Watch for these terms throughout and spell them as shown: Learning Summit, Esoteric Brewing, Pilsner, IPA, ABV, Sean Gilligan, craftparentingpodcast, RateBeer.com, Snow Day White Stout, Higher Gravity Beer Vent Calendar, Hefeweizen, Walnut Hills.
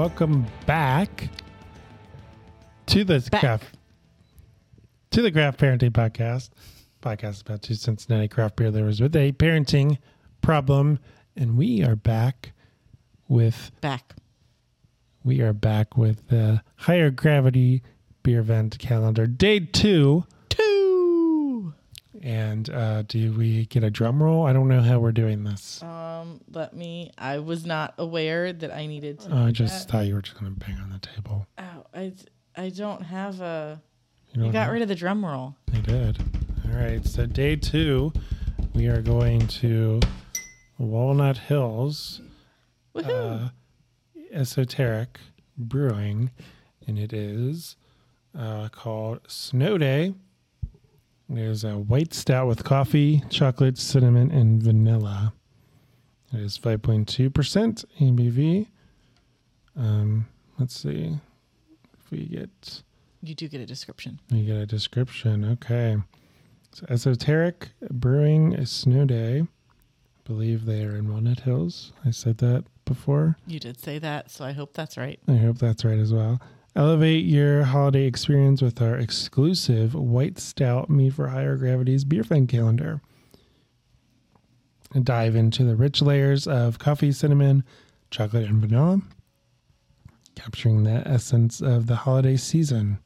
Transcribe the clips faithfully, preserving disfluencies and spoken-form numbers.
welcome back to the back. craft to the Craft Parenting Podcast. Podcast about two Cincinnati craft beer lovers with a parenting problem, and we are back with back. We are back with the Higher Gravity Beer Vent Calendar, day two. Two. And uh, do we get a drum roll? I don't know how we're doing this. Um, let me. I was not aware that I needed to. Oh, I just that. thought you were just going to bang on the table. Oh, I, I don't have a. You, you got know. rid of the drum roll. I did. All right, so day two, we are going to Walnut Hills, uh, Esoteric Brewing, and it is uh, called Snow Day. There's a white stout with coffee, chocolate, cinnamon, and vanilla. It is five point two percent A B V. Um, let's see if we get... You do get a description. You get a description, okay. So Esoteric Brewing is Snow Day. I believe they are in Walnut Hills. I said that before. You did say that, so I hope that's right. I hope that's right as well. Elevate your holiday experience with our exclusive White Stout Made for Higher Gravity's Beer Vent Calendar. Dive into the rich layers of coffee, cinnamon, chocolate, and vanilla, capturing the essence of the holiday season.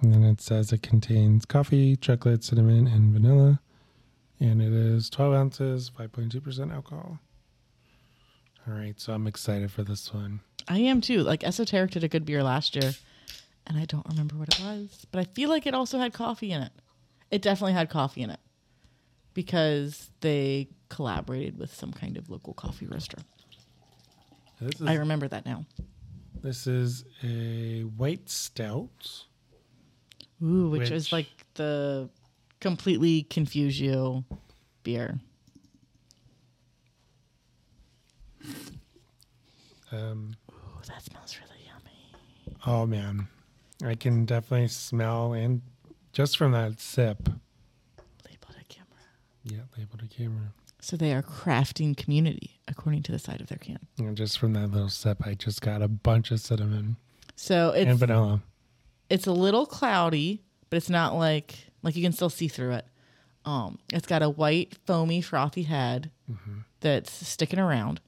And then it says it contains coffee, chocolate, cinnamon, and vanilla. And it is twelve ounces, five point two percent alcohol. All right, so I'm excited for this one. I am too. Like, Esoteric did a good beer last year, and I don't remember what it was. But I feel like it also had coffee in it. It definitely had coffee in it because they collaborated with some kind of local coffee roaster. This is, I remember that now. This is a white stout. Ooh, which, which is like the completely confuse you beer. Um, Ooh, that smells really yummy. Oh, man. I can definitely smell, and just from that sip. Label to camera. Yeah, label to camera. So they are crafting community, according to the side of their can. And just from that little sip, I just got a bunch of cinnamon so it's, and vanilla. It's a little cloudy, but it's not like, like you can still see through it. Um, it's got a white, foamy, frothy head mm-hmm. that's sticking around.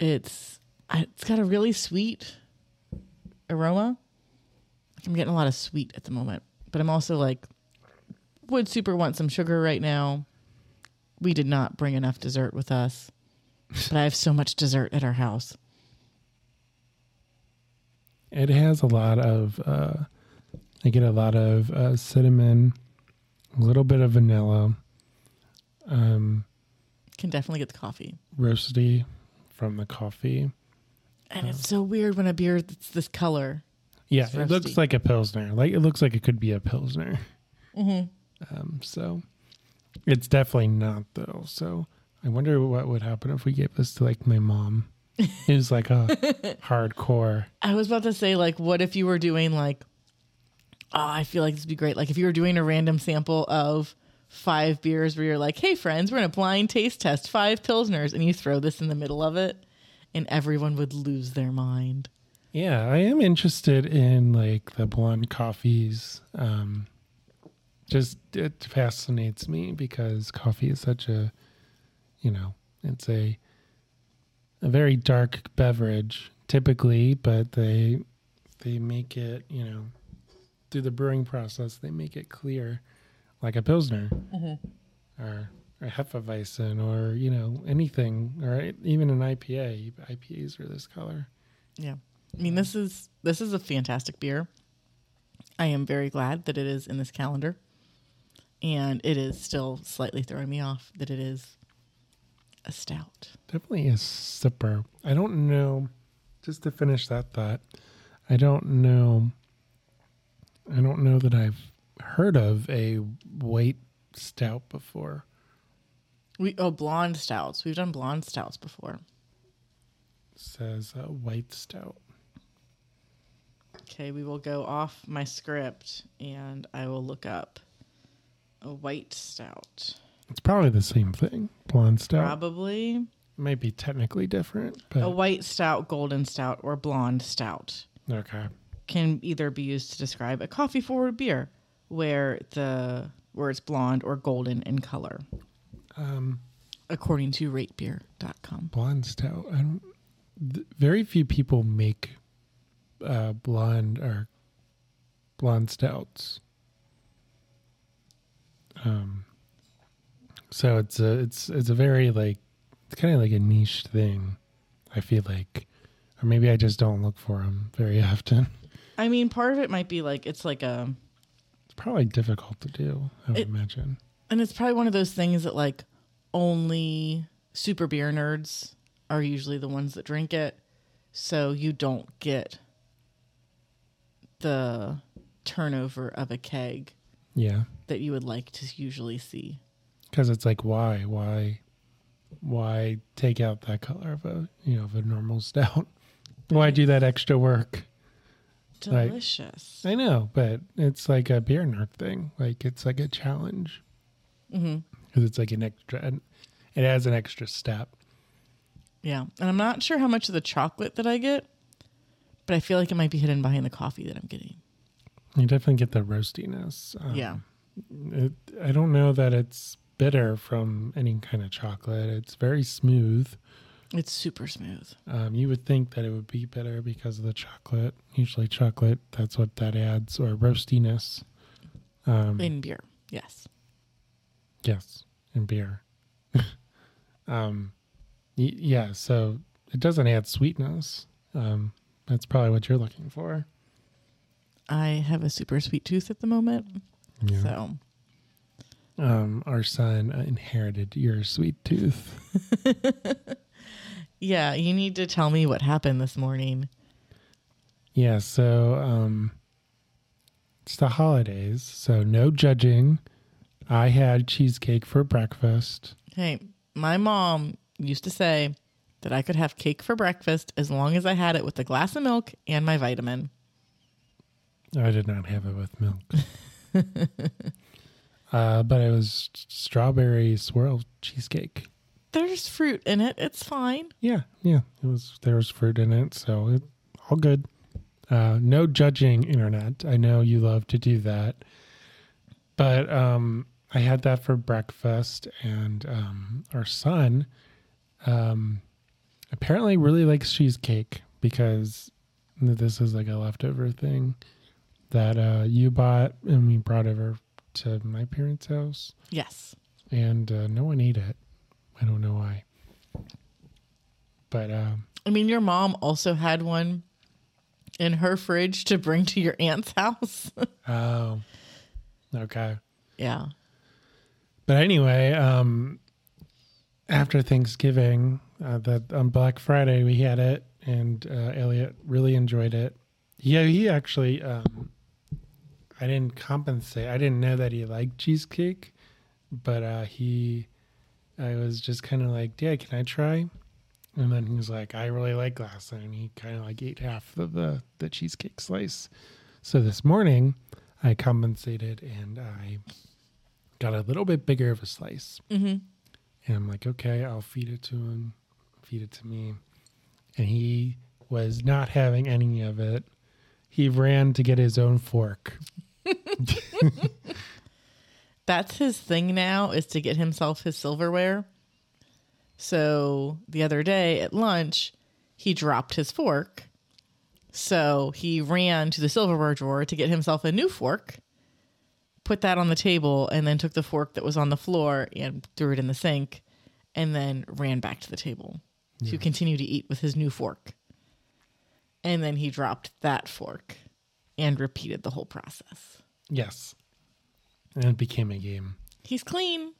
It's it's got a really sweet aroma. I'm getting a lot of sweet at the moment, but I'm also like, would super want some sugar right now. We did not bring enough dessert with us, but I have so much dessert at our house. It has a lot of, uh, I get a lot of uh, cinnamon, a little bit of vanilla. Um, Can definitely get the coffee. Roasty from the coffee. And uh, it's so weird when a beer that's this color. Yeah, it looks like a Pilsner. Like It looks like it could be a Pilsner. Mm-hmm. Um, so it's definitely not, though. So I wonder what would happen if we gave this to, like, my mom. It was like a hardcore. I was about to say, like, what if you were doing, like, oh, I feel like this would be great. Like, if you were doing a random sample of five beers where you're like, hey, friends, we're going to blind taste test five Pilsners, and you throw this in the middle of it, and everyone would lose their mind. Yeah, I am interested in, like, the blonde coffees. Um, just, it fascinates me because coffee is such a, you know, it's a... a very dark beverage, typically, but they they make it, you know, through the brewing process, they make it clear, like a Pilsner mm-hmm. or a Hefeweizen or, you know, anything, or even an I P A. I P As are this color. Yeah. I mean, this is this is a fantastic beer. I am very glad that it is in this calendar, and it is still slightly throwing me off that it is a stout. Definitely a sipper. I don't know, just to finish that thought, I don't know, I don't know that I've heard of a white stout before. We Oh, blonde stouts. We've done blonde stouts before. It says uh, white stout. Okay, we will go off my script and I will look up a white stout. It's probably the same thing. Blonde stout. Probably. might be technically different. But a white stout, golden stout, or blonde stout. Okay. Can either be used to describe a coffee-forward beer where the where it's blonde or golden in color. Um, according to rate beer dot com. Blonde stout. I don't, th- very few people make uh, blonde or blonde stouts. Um, so it's a it's it's a very like it's kind of like a niche thing. I feel like, or maybe I just don't look for them very often. I mean, part of it might be like it's like a. It's probably difficult to do. I would it, imagine, and it's probably one of those things that like only super beer nerds are usually the ones that drink it, so you don't get the turnover of a keg. Yeah. That you would like to usually see. Because it's like, why, why, why take out that color of a, you know, of a normal stout? Why do that extra work? Delicious. Like, I know, but it's like a beer nerd thing. Like it's like a challenge. Mm-hmm. Because it's like an extra, it has an extra step. Yeah, and I'm not sure how much of the chocolate that I get, but I feel like it might be hidden behind the coffee that I'm getting. You definitely get the roastiness. Um, yeah. It, I don't know that it's bitter from any kind of chocolate. It's very smooth. It's super smooth. Um, you would think that it would be bitter because of the chocolate. Usually chocolate, that's what that adds, or roastiness. Um, in beer, yes. Yes, in beer. um, y- yeah, so it doesn't add sweetness. Um, that's probably what you're looking for. I have a super sweet tooth at the moment. Yeah. So, um, our son inherited your sweet tooth. Yeah, you need to tell me what happened this morning. Yeah, so um, it's the holidays, so no judging. I had cheesecake for breakfast. Hey, my mom used to say that I could have cake for breakfast as long as I had it with a glass of milk and my vitamin. I did not have it with milk. uh, but it was strawberry swirl cheesecake. There's fruit in it. It's fine. Yeah, yeah. It was there was fruit in it, so it all good. Uh, no judging, internet. I know you love to do that, but um, I had that for breakfast, and um, our son um, apparently really likes cheesecake because this is like a leftover thing. That uh, you bought and we brought over to my parents' house. Yes. And uh, no one ate it. I don't know why. But um, I mean, your mom also had one in her fridge to bring to your aunt's house. Oh, okay. Yeah. But anyway, um, after Thanksgiving, uh, the, on Black Friday, we had it, and uh, Elliot really enjoyed it. Yeah, he actually... Um, I didn't compensate. I didn't know that he liked cheesecake, but uh, he, I was just kind of like, Dad, can I try? And then he was like, I really like glass. And he kind of like ate half of the, the cheesecake slice. So this morning I compensated and I got a little bit bigger of a slice. Mm-hmm. And I'm like, okay, I'll feed it to him, feed it to me. And he was not having any of it. He ran to get his own fork. That's his thing now, is to get himself his silverware. So the other day at lunch, he dropped his fork. So he ran to the silverware drawer to get himself a new fork, put that on the table, and then took the fork that was on the floor and threw it in the sink, and then ran back to the table yeah. to continue to eat with his new fork. And then he dropped that fork and repeated the whole process. Yes. And it became a game. He's clean.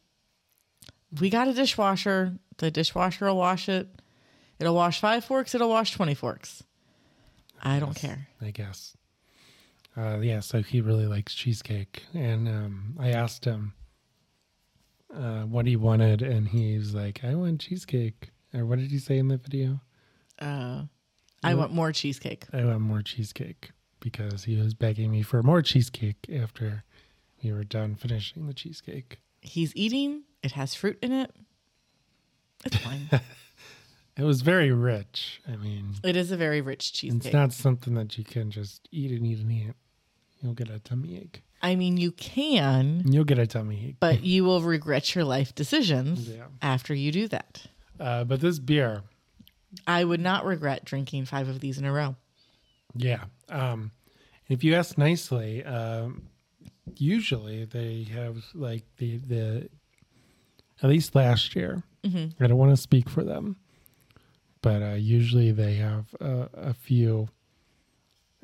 We got a dishwasher. The dishwasher will wash it. It'll wash five forks. It'll wash twenty forks. I, I don't care. I guess. Uh, yeah, so he really likes cheesecake. And um, I asked him uh, what he wanted, and he was like, I want cheesecake. Or what did he say in the video? Uh... I want more cheesecake. I want more cheesecake because he was begging me for more cheesecake after we were done finishing the cheesecake. He's eating. It has fruit in it. It's fine. It was very rich. I mean, it is a very rich cheesecake. It's not something that you can just eat and eat and eat. You'll get a tummy ache. I mean, you can. You'll get a tummy ache. But you will regret your life decisions yeah. after you do that. Uh, but this beer. I would not regret drinking five of these in a row. Yeah. Um, if you ask nicely, um, usually they have like the, the at least last year. Mm-hmm. I don't want to speak for them. But uh, usually they have uh, a few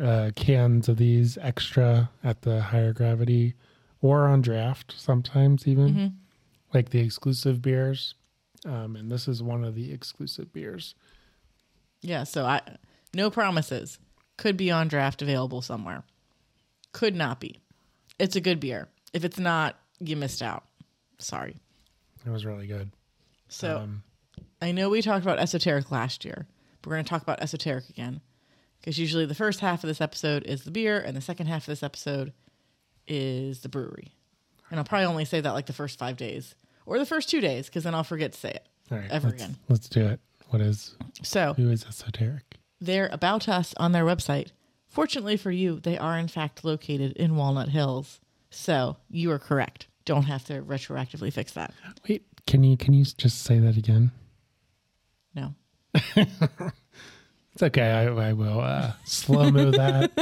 uh, cans of these extra at the Higher Gravity or on draft sometimes even, mm-hmm. like the exclusive beers. Um, and this is one of the exclusive beers. Yeah, so I no promises. Could be on draft available somewhere. Could not be. It's a good beer. If it's not, you missed out. Sorry. It was really good. So... Um, I know we talked about Esoteric last year, but we're going to talk about Esoteric again because usually the first half of this episode is the beer and the second half of this episode is the brewery. And I'll probably only say that like the first five days or the first two days because then I'll forget to say it All right, ever let's, again. Let's do it. What is, so, who is Esoteric? They're About Us on their website. Fortunately for you, they are in fact located in Walnut Hills. So you are correct. Don't have to retroactively fix that. Wait, can you can you just say that again? No. It's okay. I, I will uh, slow-mo that.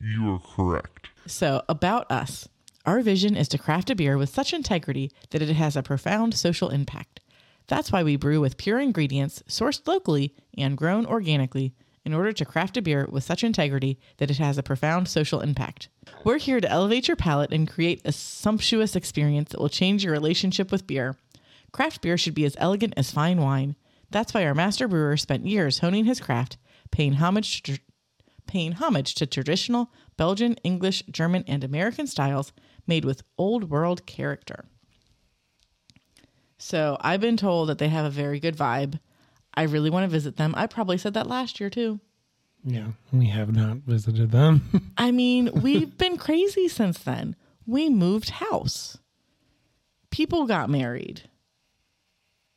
You are correct. So, About Us. Our vision is to craft a beer with such integrity that it has a profound social impact. That's why we brew with pure ingredients sourced locally and grown organically in order to craft a beer with such integrity that it has a profound social impact. We're here to elevate your palate and create a sumptuous experience that will change your relationship with beer. Craft beer should be as elegant as fine wine. That's why our master brewer spent years honing his craft, paying homage to, tr- paying homage to traditional Belgian, English, German, and American styles made with old world character. So I've been told that they have a very good vibe. I really want to visit them. I probably said that last year too. Yeah, we have not visited them. I mean, we've been crazy since then. We moved house. People got married.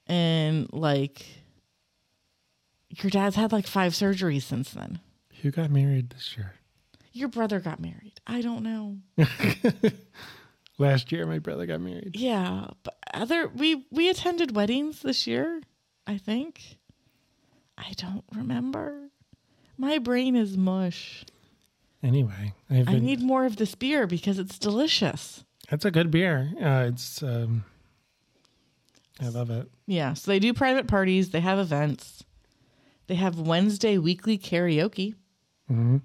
And, like, your dad's had, like, five surgeries since then. Who got married this year? Your brother got married. I don't know. Last year, my brother got married. Yeah. But other we, we attended weddings this year, I think. I don't remember. My brain is mush. Anyway. I've been... I need more of this beer because it's delicious. That's a good beer. Uh, it's... Um... I love it. Yeah. So they do private parties. They have events. They have Wednesday weekly karaoke. Mm-hmm.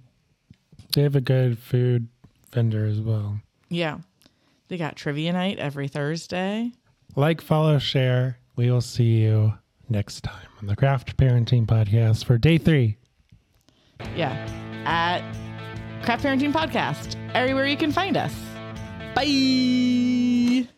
They have a good food vendor as well. Yeah. They got trivia night every Thursday. Like, follow, share. We will see you next time on the Craft Parenting Podcast for day three. Yeah. At Craft Parenting Podcast, everywhere you can find us. Bye.